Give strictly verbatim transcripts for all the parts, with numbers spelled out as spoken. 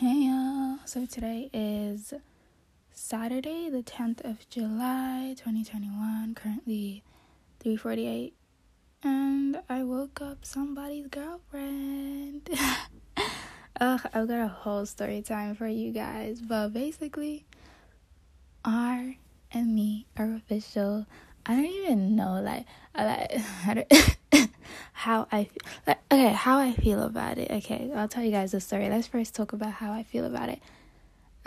Hey y'all, so today is Saturday the tenth of July twenty twenty-one, currently three forty-eight, and I woke up somebody's girlfriend. Ugh, I've got a whole story time for you guys, but basically, R and me are official. I don't even know, like, I, like I don't, how I, like, okay, how I feel about it. Okay, I'll tell you guys the story. Let's first talk about how I feel about it.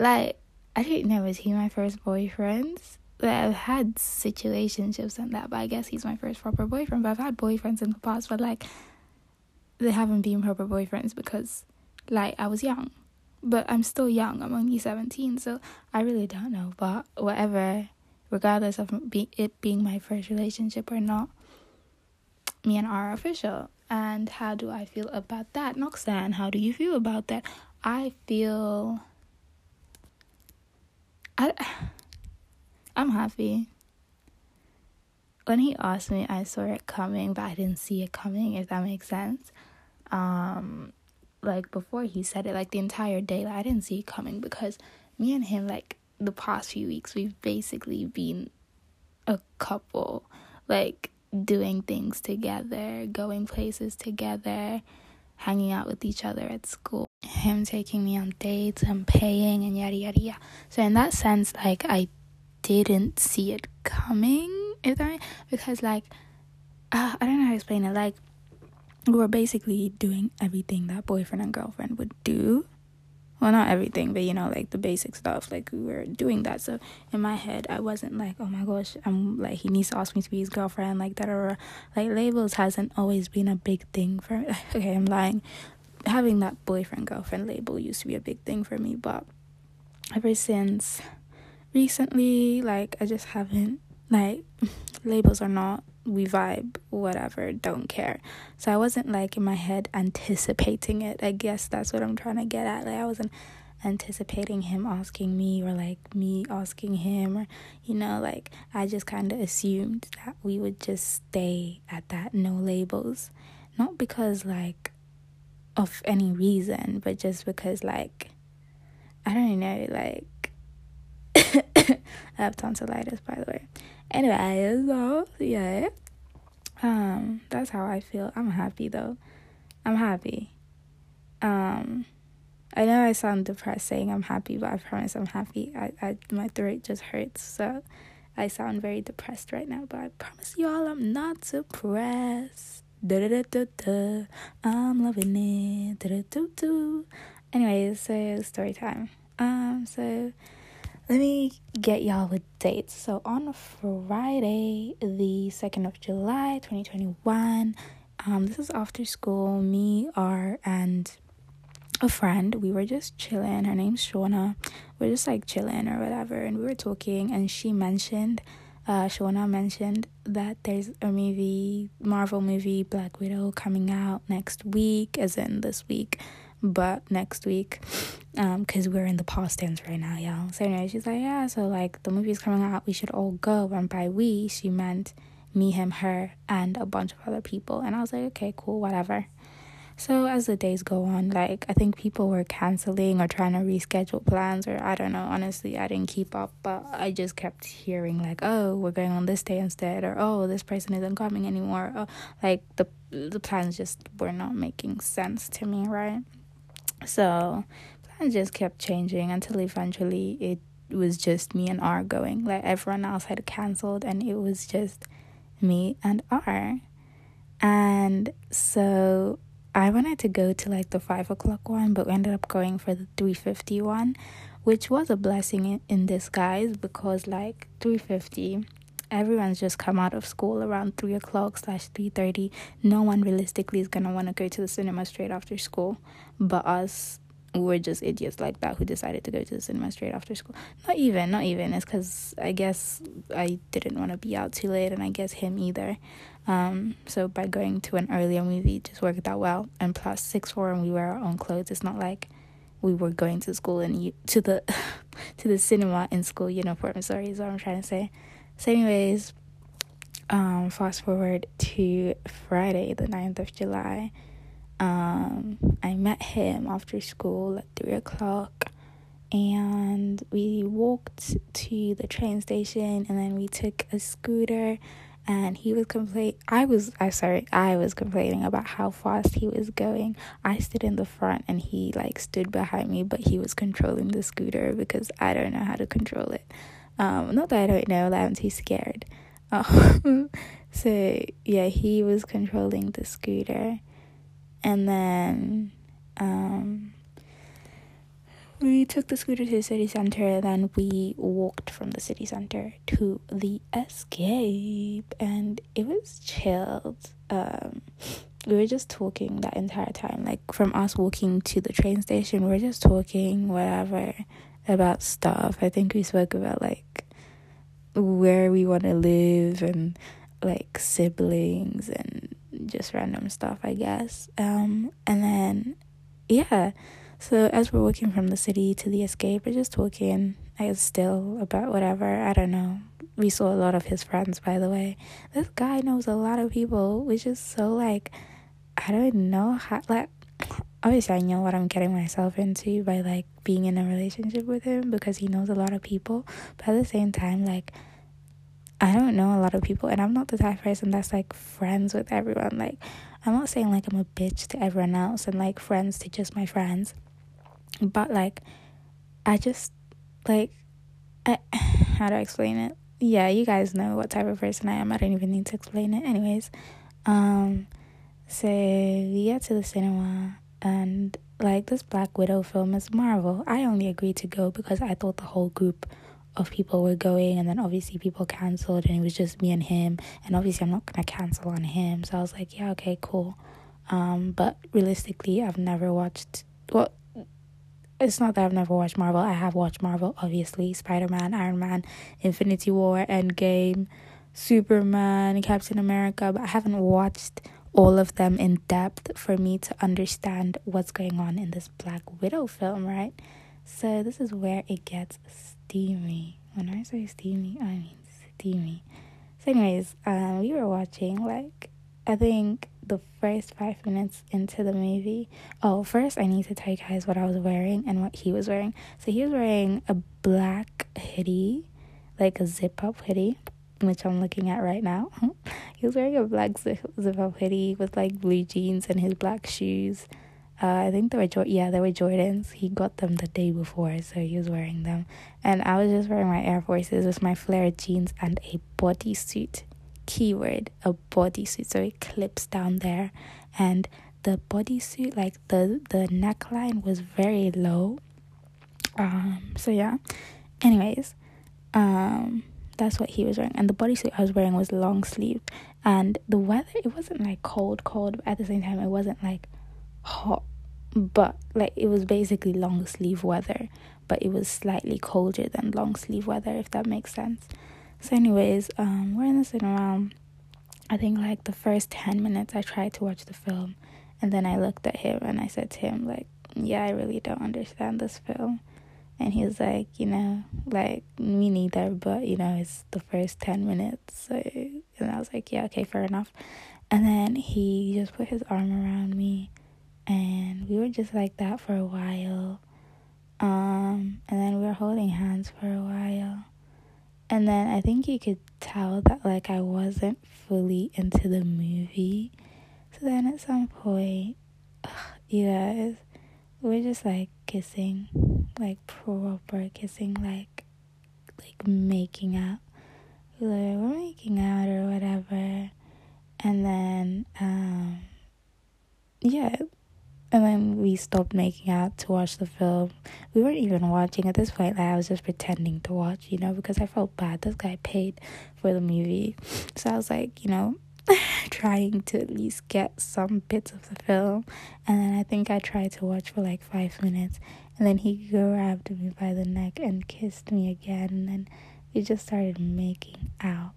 Like, I didn't know, was he my first boyfriend? Like, I've had situationships and that, but I guess he's my first proper boyfriend. But I've had boyfriends in the past, but, like, they haven't been proper boyfriends because, like, I was young. But I'm still young. I'm only seventeen, so I really don't know. But whatever. Regardless of be- it being my first relationship or not, me and R are official. And how do I feel about that? Noxan, how do you feel about that? I feel... I, I'm happy. When he asked me, I saw it coming, but I didn't see it coming, if that makes sense. Um, like, before he said it, like, the entire day, like, I didn't see it coming because me and him, like, the past few weeks we've basically been a couple, like doing things together, going places together, hanging out with each other at school, him taking me on dates and paying and yada yada yada. So in that sense, like, I didn't see it coming, if that makes sense, because like uh, I don't know how to explain it. Like, we were basically doing everything that boyfriend and girlfriend would do. Well, not everything, but, you know, like, the basic stuff. Like, we were doing that. So, in my head, I wasn't like, oh, my gosh, I'm, like, he needs to ask me to be his girlfriend. Like, that or, like, labels hasn't always been a big thing for me. Okay, I'm lying. Having that boyfriend-girlfriend label used to be a big thing for me. But ever since recently, like, I just haven't, like, labels or not, we vibe, whatever, don't care. So I wasn't, like, in my head anticipating it. I guess that's what I'm trying to get at. Like, I wasn't anticipating him asking me or, like, me asking him or, you know, like, I just kind of assumed that we would just stay at that, no labels. Not because, like, of any reason, but just because, like, I don't know, like, I have tonsillitis, by the way. Anyway, so, yeah. Um, that's how I feel. I'm happy, though. I'm happy. Um, I know I sound depressed saying I'm happy, but I promise I'm happy. I, I my throat just hurts, so I sound very depressed right now, but I promise y'all I'm not depressed. Da-da-da-da-da. I'm loving it. Da-da-da-da. Anyway, so story time. Um, so... Let me get y'all with dates. So on Friday, the second of July, twenty twenty-one, um, this is after school. Me, R, and a friend. We were just chilling. Her name's Shauna. We're just like chilling or whatever, and we were talking. And she mentioned, uh, Shauna mentioned that there's a movie, Marvel movie, Black Widow, coming out next week, as in this week. But next week, um, because we're in the past tense right now, y'all. So anyway, she's like, yeah, so, like, the movie's coming out, we should all go. And by we, she meant me, him, her, and a bunch of other people. And I was like, okay, cool, whatever. So as the days go on, like, I think people were cancelling or trying to reschedule plans, or I don't know, honestly, I didn't keep up, but I just kept hearing, like, oh, we're going on this day instead, or oh, this person isn't coming anymore. Or, like, the the plans just were not making sense to me, right? So plans just kept changing until eventually it was just me and R going. Like, everyone else had cancelled and it was just me and R. And so I wanted to go to, like, the five o'clock one, but we ended up going for the three fifty one, which was a blessing in, in disguise because, like, three fifty, everyone's just come out of school around three o'clock slash three thirty. No one realistically is gonna want to go to the cinema straight after school, but us, we're just idiots like that who decided to go to the cinema straight after school. Not even, not even. It's because I guess I didn't want to be out too late, and I guess him either. Um, so by going to an earlier movie just worked out well, and plus six four, and we wear our own clothes. It's not like we were going to school and to the to the cinema in school uniform. Sorry, is what I'm trying to say. So anyways, um, fast forward to Friday, the ninth of July. Um, I met him after school at three o'clock, and we walked to the train station, and then we took a scooter, and he was complaining, I was, I'm sorry, I was complaining about how fast he was going. I stood in the front, and he, like, stood behind me, but he was controlling the scooter because I don't know how to control it. Um, not that I don't know, like, I'm too scared. Um, so, yeah, he was controlling the scooter. And then um, we took the scooter to the city center, and then we walked from the city center to the Escape, and it was chilled. Um, we were just talking that entire time, like from us walking to the train station, we were just talking whatever about stuff. I think we spoke about like where we want to live and like siblings and just random stuff, I guess. Um and then yeah, so as we're walking from the city to the Escape, we're just talking, I guess, still about whatever, I don't know. We saw a lot of his friends, by the way. This guy knows a lot of people, which is so like, I don't know how, like, obviously I know what I'm getting myself into by like being in a relationship with him because he knows a lot of people, but at the same time, like, I don't know a lot of people, and I'm not the type of person that's, like, friends with everyone. Like, I'm not saying, like, I'm a bitch to everyone else and, like, friends to just my friends. But, like, I just, like, I, how do I explain it? Yeah, you guys know what type of person I am. I don't even need to explain it. Anyways, um, so we get to the cinema, and, like, this Black Widow film is Marvel. I only agreed to go because I thought the whole group of people were going, and then obviously people cancelled, and it was just me and him, and obviously I'm not gonna cancel on him, so I was like, yeah, okay, cool. Um but realistically, I've never watched, well, it's not that I've never watched Marvel. I have watched Marvel, obviously. Spider-Man, Iron Man, Infinity War, Endgame, Superman, Captain America, but I haven't watched all of them in depth for me to understand what's going on in this Black Widow film, right? So this is where it gets steamy. When I say steamy, I mean steamy. So anyways, um, we were watching, like, I think the first five minutes into the movie. Oh, first I need to tell you guys what I was wearing and what he was wearing. So he was wearing a black hoodie, like a zip-up hoodie, which I'm looking at right now. He was wearing a black zip-up hoodie with, like, blue jeans and his black shoes. Uh, I think they were, jo- yeah, they were Jordans. He got them the day before, so he was wearing them. And I was just wearing my Air Forces with my flared jeans and a bodysuit. Keyword, a bodysuit. So it clips down there. And the bodysuit, like, the, the neckline was very low. Um. So, yeah. Anyways, um, that's what he was wearing. And the bodysuit I was wearing was long sleeve. And the weather, it wasn't, like, cold, cold. But at the same time, it wasn't, like, hot. But like it was basically long sleeve weather, but it was slightly colder than long sleeve weather, if that makes sense. So anyways, um we're in the cinema. I think like the first ten minutes I tried to watch the film, and then I looked at him and I said to him, like, yeah, I really don't understand this film. And he was like, you know, like, me neither, but you know, it's the first ten minutes. So, and I was like, yeah, okay, fair enough. And then he just put his arm around me, and we were just like that for a while. Um and then we were holding hands for a while, and then I think you could tell that, like, I wasn't fully into the movie. So then at some point, ugh, you guys, we were just like kissing, like proper kissing, like like making out. We were, we're making out or whatever, and then um yeah. And then we stopped making out to watch the film. We weren't even watching at this point. Like, I was just pretending to watch, you know, because I felt bad. This guy paid for the movie. So I was like, you know, trying to at least get some bits of the film. And then I think I tried to watch for like five minutes. And then he grabbed me by the neck and kissed me again. And then we just started making out.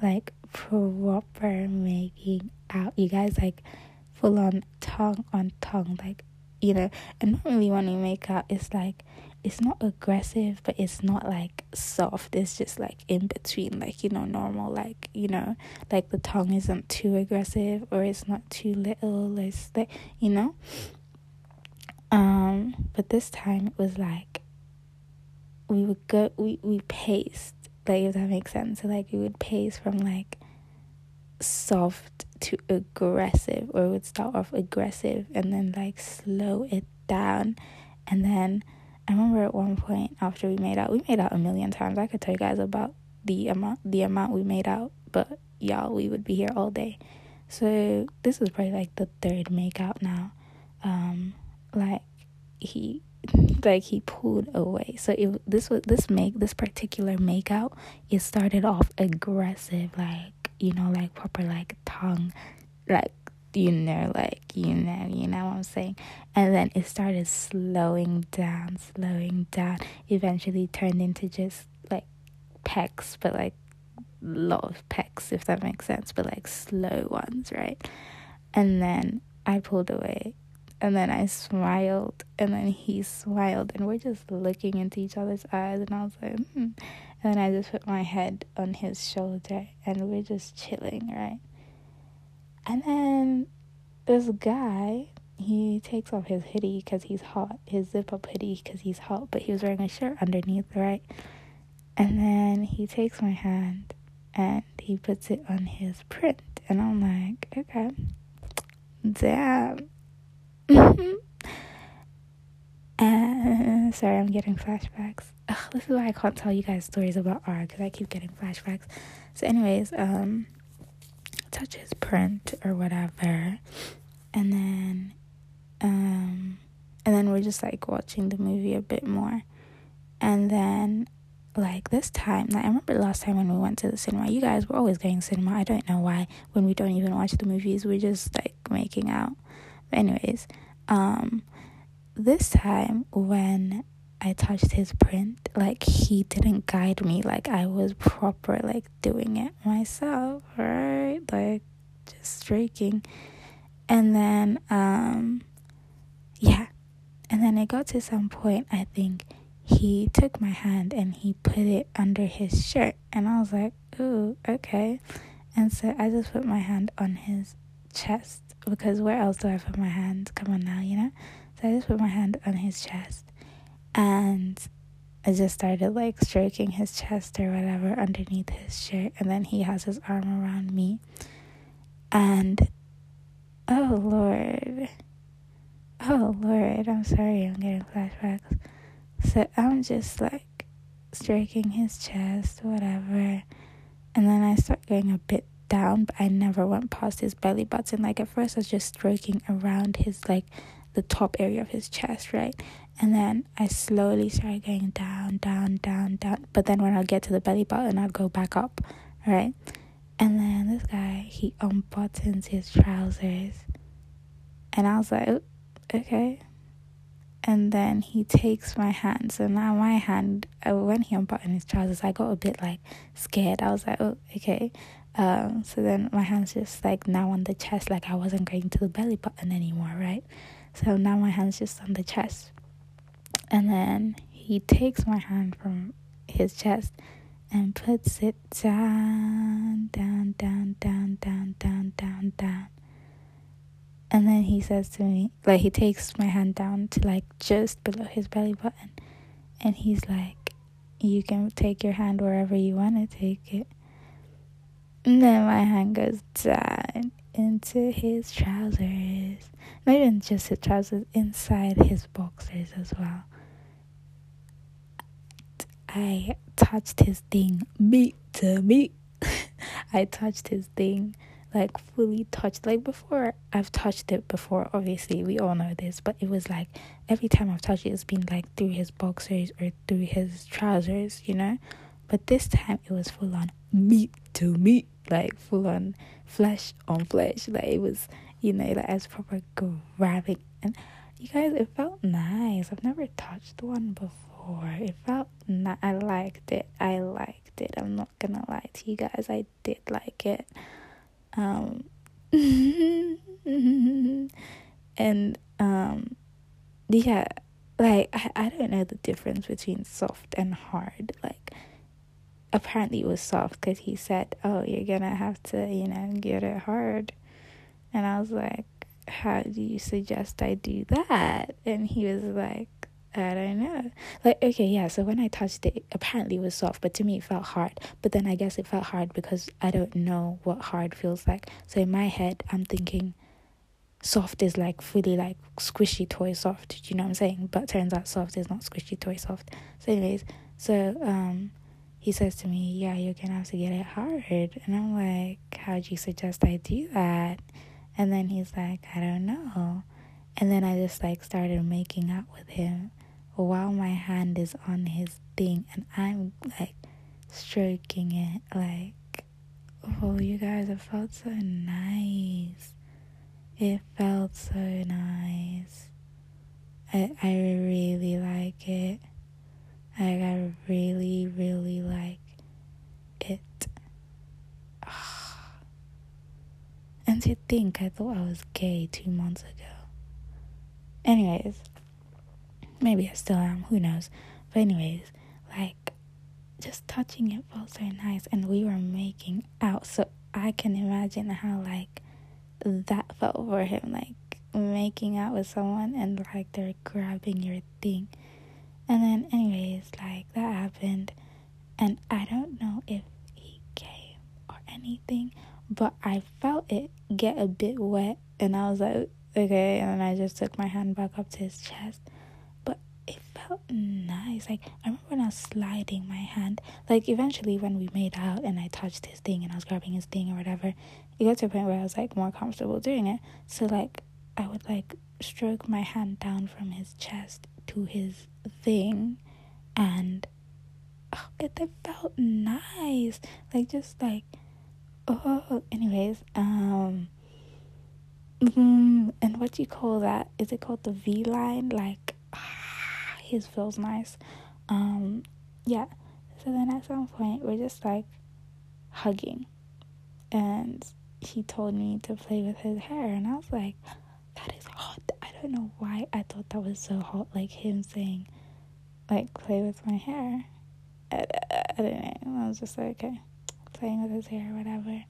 Like, proper making out. You guys, like, full on tongue on tongue, like either. And not really wanting makeup is like, it's not aggressive, but it's not like soft. It's just like in between, like, you know, normal, like, you know, like the tongue isn't too aggressive or it's not too little. It's like, you know, um, but this time it was like, we would go, we, we paced, like, if that makes sense. So like we would pace from like soft to aggressive, or it would start off aggressive and then like slow it down. And then I remember at one point after we made out, we made out a million times. I could tell you guys about the amount, the amount we made out, but y'all, we would be here all day. So this was probably like the third makeout now. Um, like he, like he pulled away. So it, this was this make this particular makeout. It started off aggressive, like, you know, like proper, like tongue, like, you know, like, you know, you know what I'm saying? And then it started slowing down, slowing down, eventually turned into just, like, pecs, but, like, a lot of pecs, if that makes sense, but, like, slow ones, right? And then I pulled away, and then I smiled, and then he smiled, and we're just looking into each other's eyes, and I was like, hmm. And then I just put my head on his shoulder, and we're just chilling, right? And then this guy, he takes off his hoodie because he's hot, his zip-up hoodie because he's hot, but he was wearing a shirt underneath, right? And then he takes my hand and he puts it on his print. And I'm like, okay, damn. And, sorry, I'm getting flashbacks. Ugh, this is why I can't tell you guys stories about R, because I keep getting flashbacks. So anyways, um... touch his print or whatever, and then um and then we're just like watching the movie a bit more. And then like this time, like I remember last time when we went to the cinema, you guys were always going to cinema, I don't know why, when we don't even watch the movies, we're just like making out. But anyways, um this time when I touched his print, like he didn't guide me, like I was proper like doing it myself, right? Like just streaking. And then um yeah. And then it got to some point, I think he took my hand and he put it under his shirt, and I was like, ooh, okay. And so I just put my hand on his chest, because where else do I put my hand? Come on now, you know? So I just put my hand on his chest. And I just started like stroking his chest or whatever underneath his shirt. And then he has his arm around me. And oh Lord, oh Lord, I'm sorry, I'm getting flashbacks. So I'm just like stroking his chest, whatever. And then I start going a bit down, but I never went past his belly button. Like at first I was just stroking around his like the top area of his chest, right? And then I slowly started going down, down, down, down. But then when I get to the belly button, I'd go back up, right? And then this guy, he unbuttons his trousers. And I was like, oh, okay. And then he takes my hand. So now my hand, when he unbuttoned his trousers, I got a bit, like, scared. I was like, oh, okay. Um. So then my hand's just, like, now on the chest. Like, I wasn't going to the belly button anymore, right? So now my hand's just on the chest. And then he takes my hand from his chest and puts it down, down, down, down, down, down, down, down. And then he says to me, like, he takes my hand down to, like, just below his belly button. And he's like, you can take your hand wherever you want to take it. And then my hand goes down into his trousers. Not even just his trousers, inside his boxers as well. I touched his thing, meat to meat. I touched his thing, like fully touched. Like before, I've touched it before, obviously, we all know this. But it was like, every time I've touched it, it's been like through his boxers or through his trousers, you know. But this time, it was full on meat to meat, like full on flesh on flesh. Like it was, you know, like I was proper grabbing. And you guys, it felt nice. I've never touched one before. It felt nice. I liked it. I liked it. I'm not gonna lie to you guys. I did like it. Um, and um, yeah, like, I, I don't know the difference between soft and hard. Like, apparently it was soft because he said, oh, you're gonna have to, you know, get it hard. And I was like, how do you suggest I do that? And he was like, I don't know. Like, okay, yeah, so when I touched it, apparently it was soft, but to me it felt hard. But then I guess it felt hard because I don't know what hard feels like. So in my head, I'm thinking soft is like fully like squishy toy soft. Do you know what I'm saying? But turns out soft is not squishy toy soft. So anyways, so um, he says to me, yeah, you're going to have to get it hard. And I'm like, how do you suggest I do that? And then he's like, I don't know. And then I just like started making out with him while my hand is on his thing, and I'm like stroking it, like, oh, you guys, it felt so nice. It felt so nice. I I really like it. Like, I really, really like it. Oh. And to think, I thought I was gay two months ago. Anyways, maybe I still am, who knows. But anyways, like, just touching it felt so nice, and we were making out, so I can imagine how, like, that felt for him, like, making out with someone and, like, they're grabbing your thing. And then, anyways, like, that happened, and I don't know if he came or anything, but I felt it get a bit wet, and I was like, okay, and then I just took my hand back up to his chest. But it felt nice. Like, I remember when I was sliding my hand, like, eventually when we made out and I touched his thing and I was grabbing his thing or whatever, it got to a point where I was, like, more comfortable doing it. So, like, I would, like, stroke my hand down from his chest to his thing, and oh, it, it felt nice. Like, just, like, oh, anyways, um... Mm, and what do you call that? Is it called the V line? Like, ah, his feels nice. Um, yeah. So then at some point, we're just like hugging, and he told me to play with his hair, and I was like, that is hot. I don't know why I thought that was so hot. Like, him saying, like, play with my hair. I, I, I don't know. And I was just like, okay, playing with his hair, whatever.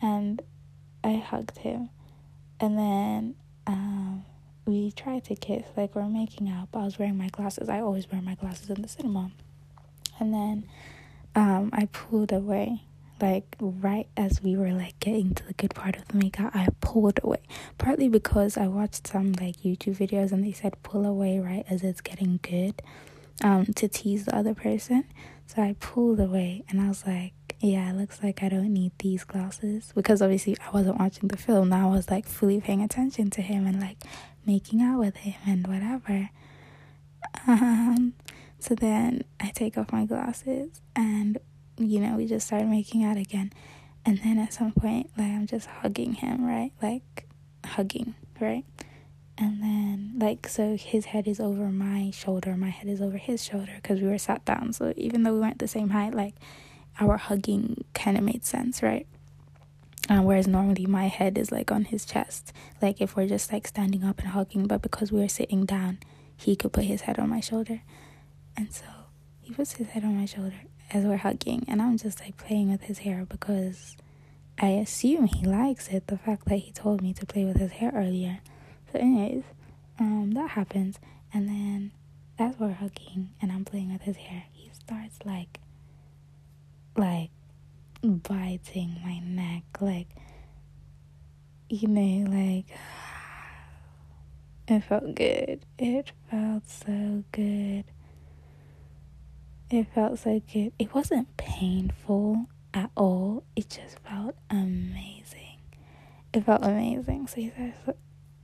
And I hugged him. And then um, we tried to kiss, like, we're making out, but I was wearing my glasses. I always wear my glasses in the cinema. And then um, I pulled away, like, right as we were, like, getting to the good part of the makeout, I pulled away. Partly because I watched some, like, YouTube videos, and they said pull away right as it's getting good, um, to tease the other person. So I pulled away, and I was like, yeah, it looks like I don't need these glasses, because obviously I wasn't watching the film. Now I was like fully paying attention to him and like making out with him and whatever. Um, so then I take off my glasses, and, you know, we just started making out again. And then at some point, like, I'm just hugging him, right? Like, hugging, right? And then, like, so his head is over my shoulder, my head is over his shoulder, because we were sat down. So even though we weren't the same height, like, our hugging kind of made sense, right? Um, whereas normally my head is, like, on his chest, like, if we're just, like, standing up and hugging. But because we were sitting down, he could put his head on my shoulder. And so he puts his head on my shoulder as we're hugging. And I'm just, like, playing with his hair because I assume he likes it, the fact that he told me to play with his hair earlier. So anyways, um, that happens. And then as we're hugging and I'm playing with his hair, he starts, like, like, biting my neck, like, you know, like, it felt good, it felt so good, it felt so good, it wasn't painful at all, it just felt amazing, it felt amazing, so he says,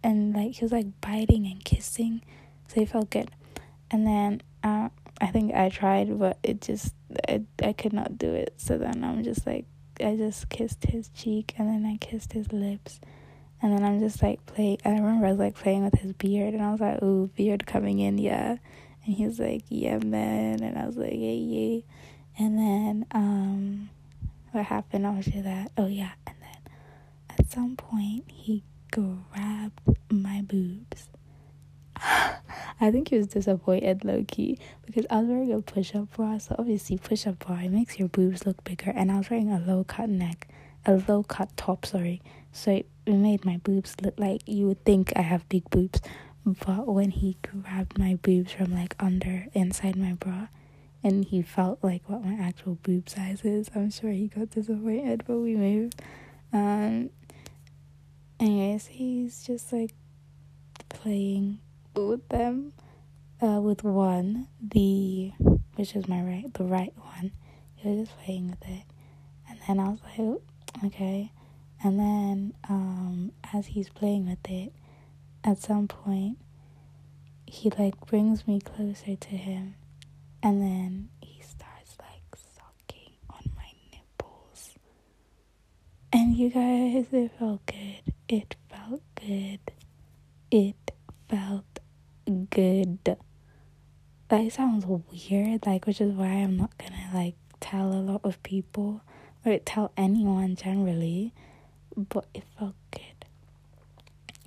and, like, he was, like, biting and kissing, so it felt good. And then, uh, I think I tried, but it just, I, I could not do it. So then I'm just like, I just kissed his cheek, and then I kissed his lips. And then I'm just like, play. I remember I was like playing with his beard, and I was like, ooh, beard coming in, yeah. And he was like, yeah, man. And I was like, yeah, yeah. And then um, what happened after that? Oh, yeah. And then at some point, he grabbed my boobs. I think he was disappointed, low-key, because I was wearing a push-up bra, so obviously push-up bra, it makes your boobs look bigger, and I was wearing a low-cut neck, a low-cut top, sorry, so it made my boobs look like you would think I have big boobs, but when he grabbed my boobs from, like, under, inside my bra, and he felt, like, what my actual boob size is, I'm sure he got disappointed, but we moved. Um, anyways, he's just, like, playing with them, uh, with one, the, which is my right, the right one, he was just playing with it, and then I was like, oh, okay, and then, um, as he's playing with it, at some point, he, like, brings me closer to him, and then he starts, like, sucking on my nipples, and you guys, it felt good, it felt good, it felt good. That sounds weird, like, which is why I'm not gonna, like, tell a lot of people or tell anyone generally, but it felt good.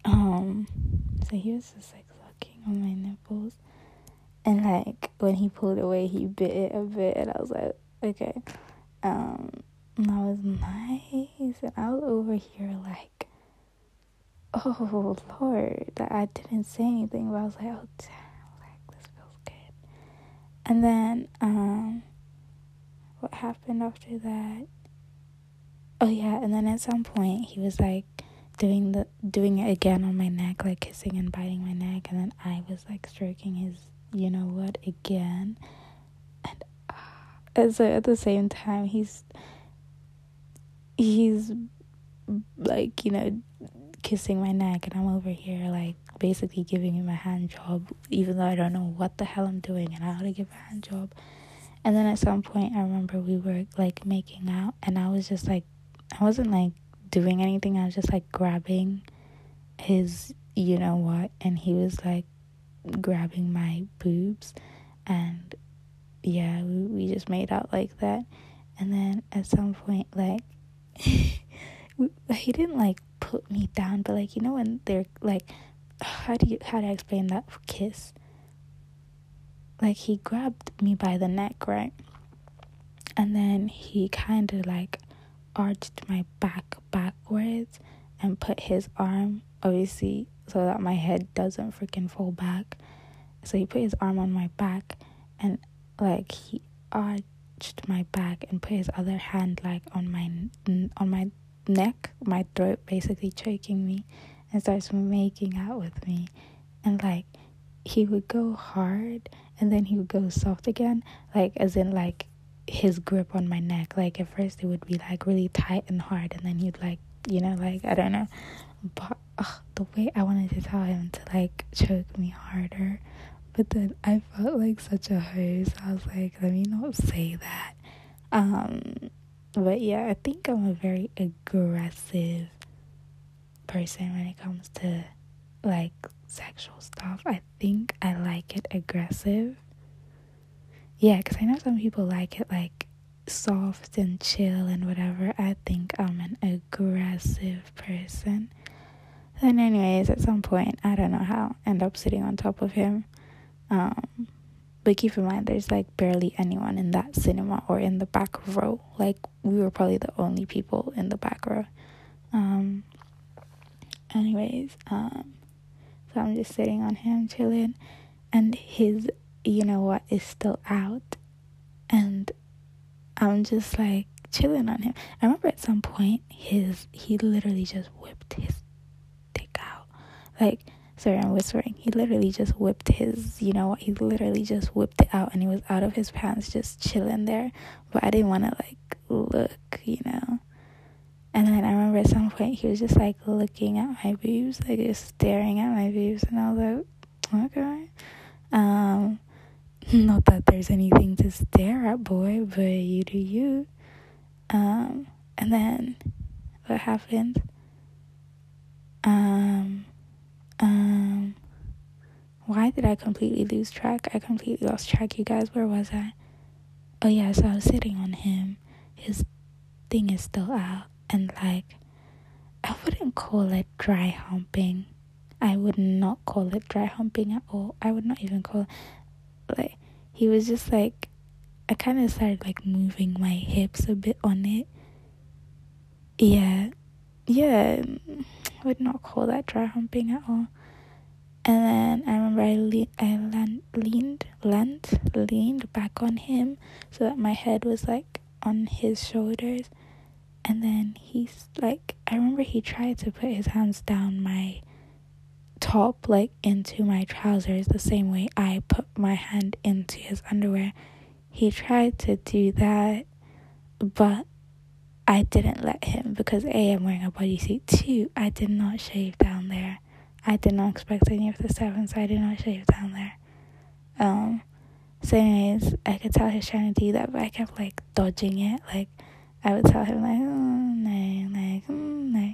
Um so he was just, like, sucking on my nipples, and, like, when he pulled away, he bit it a bit, and I was like, okay. Um and that was nice, and I was over here, like, oh Lord, I didn't say anything, but I was like, oh damn, like, this feels good. And then, um, what happened after that? Oh yeah, and then at some point, he was, like, doing the, doing it again on my neck, like, kissing and biting my neck, and then I was, like, stroking his, you know what, again, and, uh, and so at the same time, he's, he's, like, you know, kissing my neck, and I'm over here, like, basically giving him a hand job, even though I don't know what the hell I'm doing and I ought to give a hand job. And then at some point, I remember we were, like, making out, and I was just, like, I wasn't, like, doing anything, I was just, like, grabbing his, you know what, and he was, like, grabbing my boobs, and, yeah, we, we just made out like that. And then at some point, like, he didn't, like, put me down, but, like, you know when they're, like, how do you how do I explain that kiss? Like, he grabbed me by the neck, right, and then he kind of, like, arched my back backwards and put his arm, obviously, so that my head doesn't freaking fall back, so he put his arm on my back, and, like, he arched my back and put his other hand, like, on my on my neck, my throat, basically choking me, and starts making out with me, and, like, he would go hard and then he would go soft again, like, as in, like, his grip on my neck, like, at first it would be, like, really tight and hard, and then he'd, like, you know, like, I don't know, but ugh, the way I wanted to tell him to, like, choke me harder, but then I felt like such a hoe, so I was like, let me not say that. um But yeah, I think I'm a very aggressive person when it comes to, like, sexual stuff. I think I like it aggressive. Yeah, because I know some people like it, like, soft and chill and whatever. I think I'm an aggressive person. Then anyways, at some point, I don't know how, I end up sitting on top of him. Um... But keep in mind, there's, like, barely anyone in that cinema or in the back row. Like, we were probably the only people in the back row. Um, anyways, um, so I'm just sitting on him, chilling. And his, you know what, is still out. And I'm just, like, chilling on him. I remember at some point, his, he literally just whipped his dick out. Like... Sorry, I'm whispering. He literally just whipped his, you know, he literally just whipped it out, and he was out of his pants just chilling there. But I didn't want to, like, look, you know. And then I remember at some point he was just, like, looking at my boobs, like, just staring at my boobs. And I was like, okay. Um, not that there's anything to stare at, boy, but you do you. Um, and then what happened? Um... Um, why did I completely lose track? I completely lost track, you guys. Where was I? Oh, yeah, so I was sitting on him. His thing is still out. And, like, I wouldn't call it dry humping. I would not call it dry humping at all. I would not even call it, like, he was just like, I kind of started like moving my hips a bit on it. Yeah. Yeah. I would not call that dry humping at all. And then I remember I, le- I land- leaned, leaned, leaned back on him so that my head was like on his shoulders. And then he's like, I remember he tried to put his hands down my top, like into my trousers, the same way I put my hand into his underwear. He tried to do that, but I didn't let him because A, I'm wearing a bodysuit. Two, I did not shave down there. I did not expect any of the stuff, and so I did not shave down there. Um, so anyways, I could tell he was trying to do that, but I kept, like, dodging it. Like, I would tell him, like, oh, no, like, oh, no.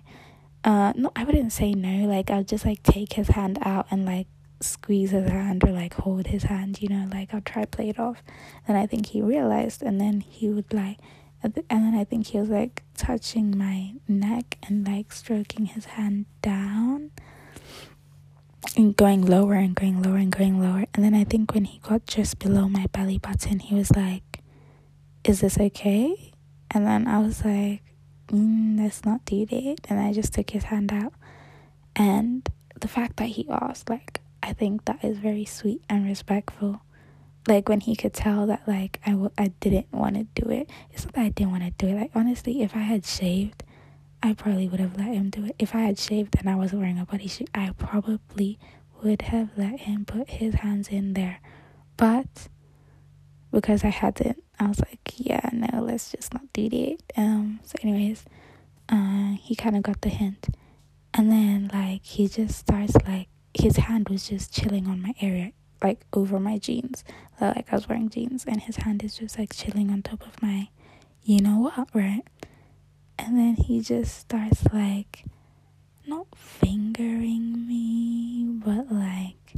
Uh, no, I wouldn't say no. Like, I would just, like, take his hand out and, like, squeeze his hand or, like, hold his hand, you know. Like, I'll try to play it off. And I think he realized, and then he would, like, and then I think he was, like, touching my neck and, like, stroking his hand down. And going lower and going lower and going lower. And then I think when he got just below my belly button, he was like, is this okay? And then I was like, mm, let's not do that. And I just took his hand out. And the fact that he asked, like, I think that is very sweet and respectful. Like, when he could tell that, like, I, w- I didn't want to do it. It's not that I didn't want to do it. Like, honestly, if I had shaved, I probably would have let him do it. If I had shaved and I wasn't wearing a bodysuit, I probably would have let him put his hands in there. But because I hadn't, I was like, yeah, no, let's just not do that. Um, so anyways, uh, he kind of got the hint. And then, like, he just starts, like, his hand was just chilling on my area, like, over my jeans. Like, I was wearing jeans, and his hand is just, like, chilling on top of my, you know what, right? And then he just starts, like, not fingering me, but, like,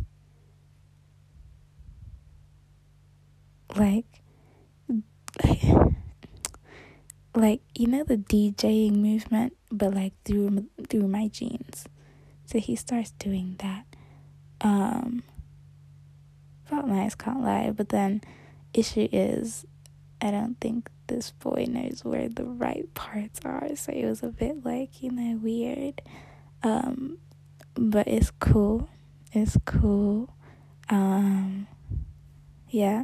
like, like, you know, the DJing movement, but, like, through through my jeans. So he starts doing that. Um, felt nice, can't lie. But then, issue is, I don't think this boy knows where the right parts are, so it was a bit, like, you know, weird. Um but it's cool. It's cool. Um yeah.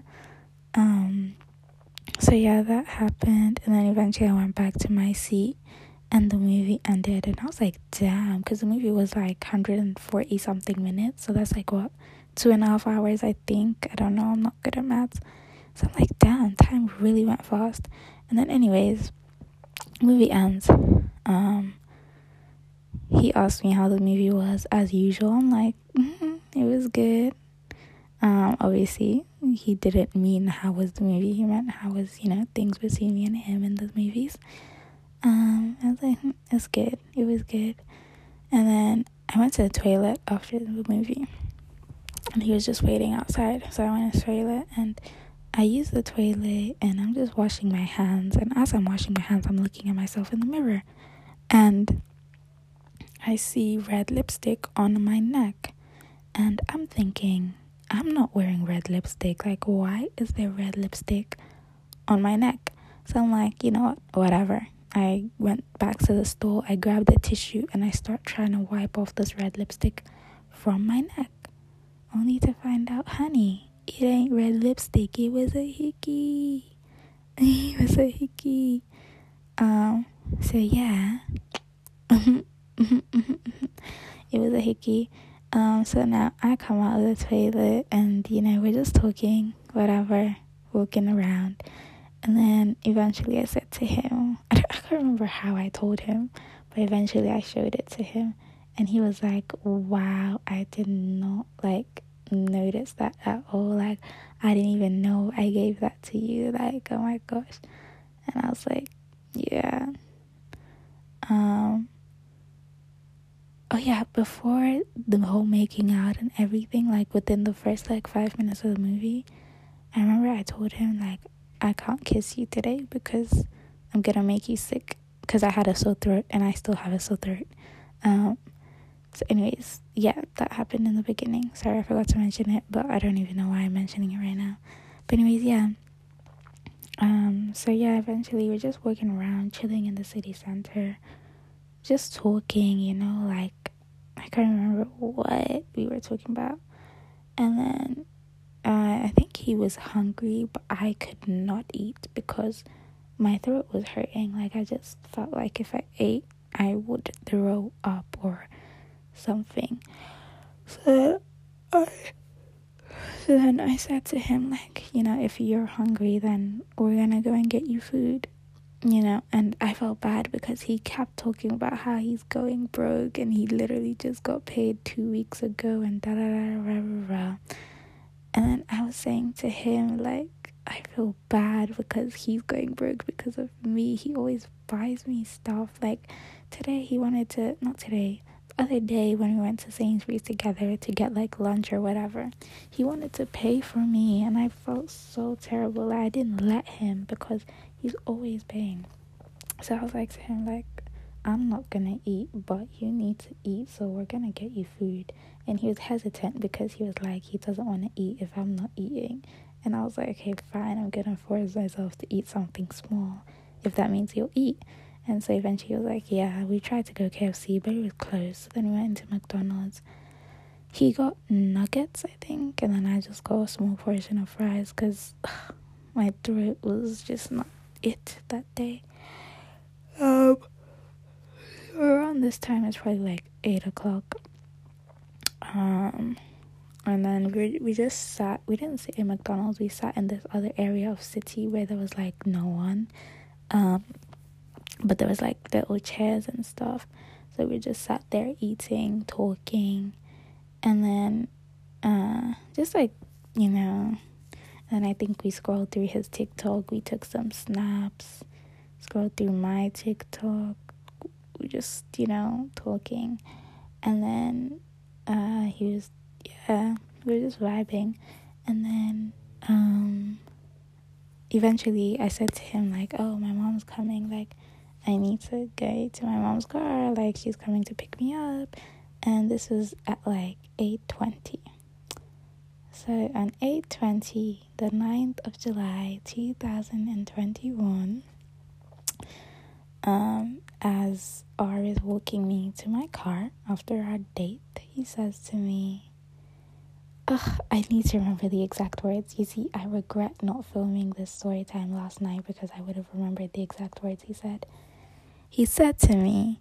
Um so yeah, that happened, and then eventually I went back to my seat and the movie ended, and I was like, damn, because the movie was like one hundred forty something minutes, so that's like what, two and a half hours I think. I don't know, I'm not good at maths. So I'm like, damn, time really went fast. And then anyways, movie ends. Um, he asked me how the movie was, as usual. I'm like, mm-hmm, it was good. Um, obviously, he didn't mean how was the movie. He meant how was, you know, things between me and him in the movies. Um, I was like, mm, it's good. It was good. And then I went to the toilet after the movie. And he was just waiting outside. So I went to the toilet, and I use the toilet, and I'm just washing my hands. And as I'm washing my hands, I'm looking at myself in the mirror. And I see red lipstick on my neck. And I'm thinking, I'm not wearing red lipstick. Like, why is there red lipstick on my neck? So I'm like, you know what, whatever. I went back to the store, I grabbed a tissue, and I start trying to wipe off this red lipstick from my neck. Only to find out, honey, it ain't red lipstick, it was a hickey. It was a hickey. Um, so yeah. It was a hickey. Um, so now I come out of the toilet, and, you know, we're just talking, whatever, walking around. And then eventually I said to him, I, don't, I can't remember how I told him, but eventually I showed it to him. And he was like, wow, I did not, like, notice that at all. Like, I didn't even know I gave that to you. Like, oh my gosh. And I was like, yeah. Um oh yeah, before the whole making out and everything, like within the first like five minutes of the movie, I remember I told him, like, I can't kiss you today because I'm gonna make you sick, because I had a sore throat, and I still have a sore throat. um So anyways, yeah, that happened in the beginning. Sorry, I forgot to mention it, but I don't even know why I'm mentioning it right now. But anyways, yeah. Um, so yeah, eventually we're just walking around, chilling in the city center, just talking, you know, like, I can't remember what we were talking about. And then, uh, I think he was hungry, but I could not eat because my throat was hurting. Like, I just felt like if I ate, I would throw up or something. So I... So then I said to him, like, you know, if you're hungry, then we're gonna go and get you food, you know. And I felt bad because he kept talking about how he's going broke and he literally just got paid two weeks ago and da da da da da. And then I was saying to him, like, I feel bad because he's going broke because of me. He always buys me stuff. Like, today he wanted to, not today, other day when we went to Sainsbury's together to get like lunch or whatever, he wanted to pay for me and I felt so terrible. I didn't let him because he's always paying. So I was like to him, like, I'm not gonna eat, but you need to eat, so we're gonna get you food. And he was hesitant because he was like, he doesn't want to eat if I'm not eating. And I was like, okay, fine, I'm gonna force myself to eat something small if that means you'll eat. And so eventually he was like, yeah, we tried to go K F C, but it was closed. So then we went into McDonald's. He got nuggets, I think. And then I just got a small portion of fries because my throat was just not it that day. Um, around this time, it's probably like eight o'clock. Um, and then we, we just sat. We didn't sit in McDonald's. We sat in this other area of city where there was like no one. Um... But there was like little chairs and stuff. So we just sat there eating, talking. And then uh, just like, you know. And I think we scrolled through his TikTok. We took some snaps. Scrolled through my TikTok. We just, you know, talking. And then uh, he was, yeah, we were just vibing. And then... um, eventually I said to him, like, oh, my mom's coming, like... I need to go to my mom's car, like, she's coming to pick me up. And this was at, like, eight twenty. So, on eight twenty, the ninth of July, two thousand twenty-one, um, as R is walking me to my car after our date, he says to me, ugh, I need to remember the exact words. You see, I regret not filming this story time last night because I would have remembered the exact words he said. He said to me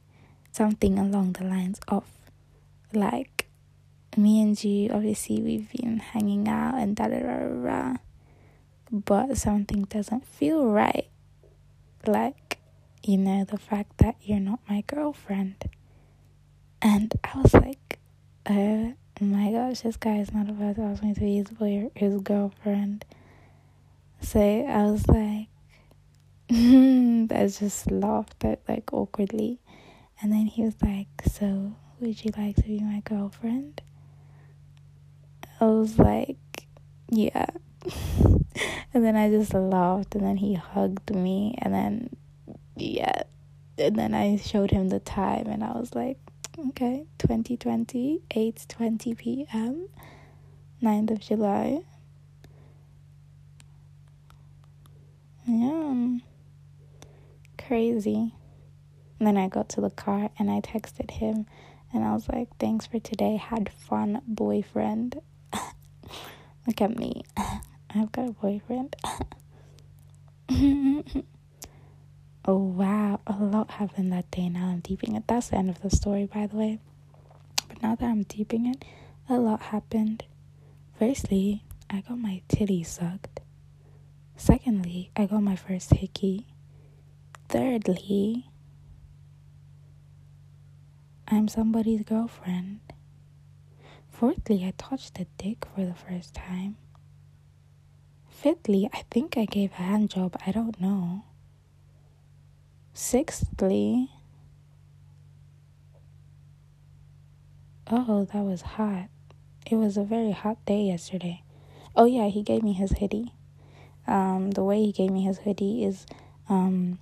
something along the lines of, like, me and you, obviously, we've been hanging out and da da da da, but something doesn't feel right. Like, you know, the fact that you're not my girlfriend. And I was like, uh, my gosh, this guy is not about to ask me to be his boy or his girlfriend. So I was like, I just laughed at, like, awkwardly. And then he was like, so would you like to be my girlfriend? I was like, yeah. And then I just laughed, and then he hugged me, and then, yeah. And then I showed him the time, and I was like, okay, twenty twenty, eight twenty p.m, ninth of July. Yeah. Crazy. And then I got to the car and I texted him and I was like, thanks for today, had fun, boyfriend. Look at me. I've got a boyfriend. Oh, wow, a lot happened that day. Now I'm deeping it. That's the end of the story, by the way. But now that I'm deeping it, a lot happened. Firstly, I got my titty sucked. Secondly, I got my first hickey. Thirdly, I'm somebody's girlfriend. Fourthly, I touched a dick for the first time. Fifthly, I think I gave a hand job. I don't know. Sixthly, oh, that was hot. It was a very hot day yesterday. Oh yeah, he gave me his hoodie. Um, the way he gave me his hoodie is, um,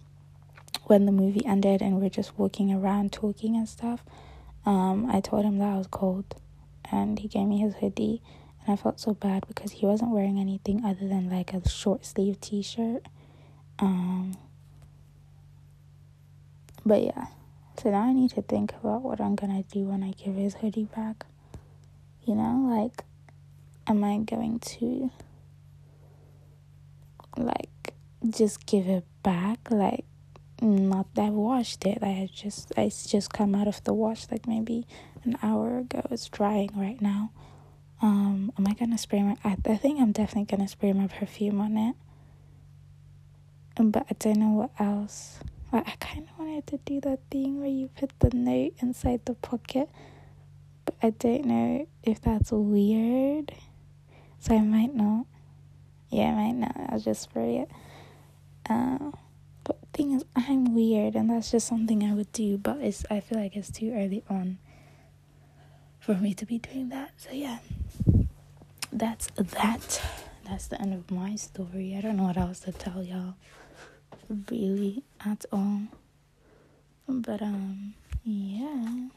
when the movie ended and we're just walking around talking and stuff, Um, I told him that I was cold, and he gave me his hoodie, and I felt so bad because he wasn't wearing anything other than like a short sleeve t-shirt. Um, but yeah, so now I need to think about what I'm gonna do when I give his hoodie back. You know, like, am I going to, like, just give it back? Like, not that I've washed it. Like, I just, it's just come out of the wash, like, maybe an hour ago. It's drying right now. Um, am I gonna spray my, I, I think I'm definitely gonna spray my perfume on it. But I don't know what else. Like, I kind of wanted to do that thing where you put the note inside the pocket. But I don't know if that's weird. So I might not. Yeah, I might not. I'll just spray it. Uh, but the thing is, I'm weird. And that's just something I would do. But it's I feel like it's too early on for me to be doing that. So yeah. That's that. That's the end of my story. I don't know what else to tell y'all. Really. At all. But, um, yeah.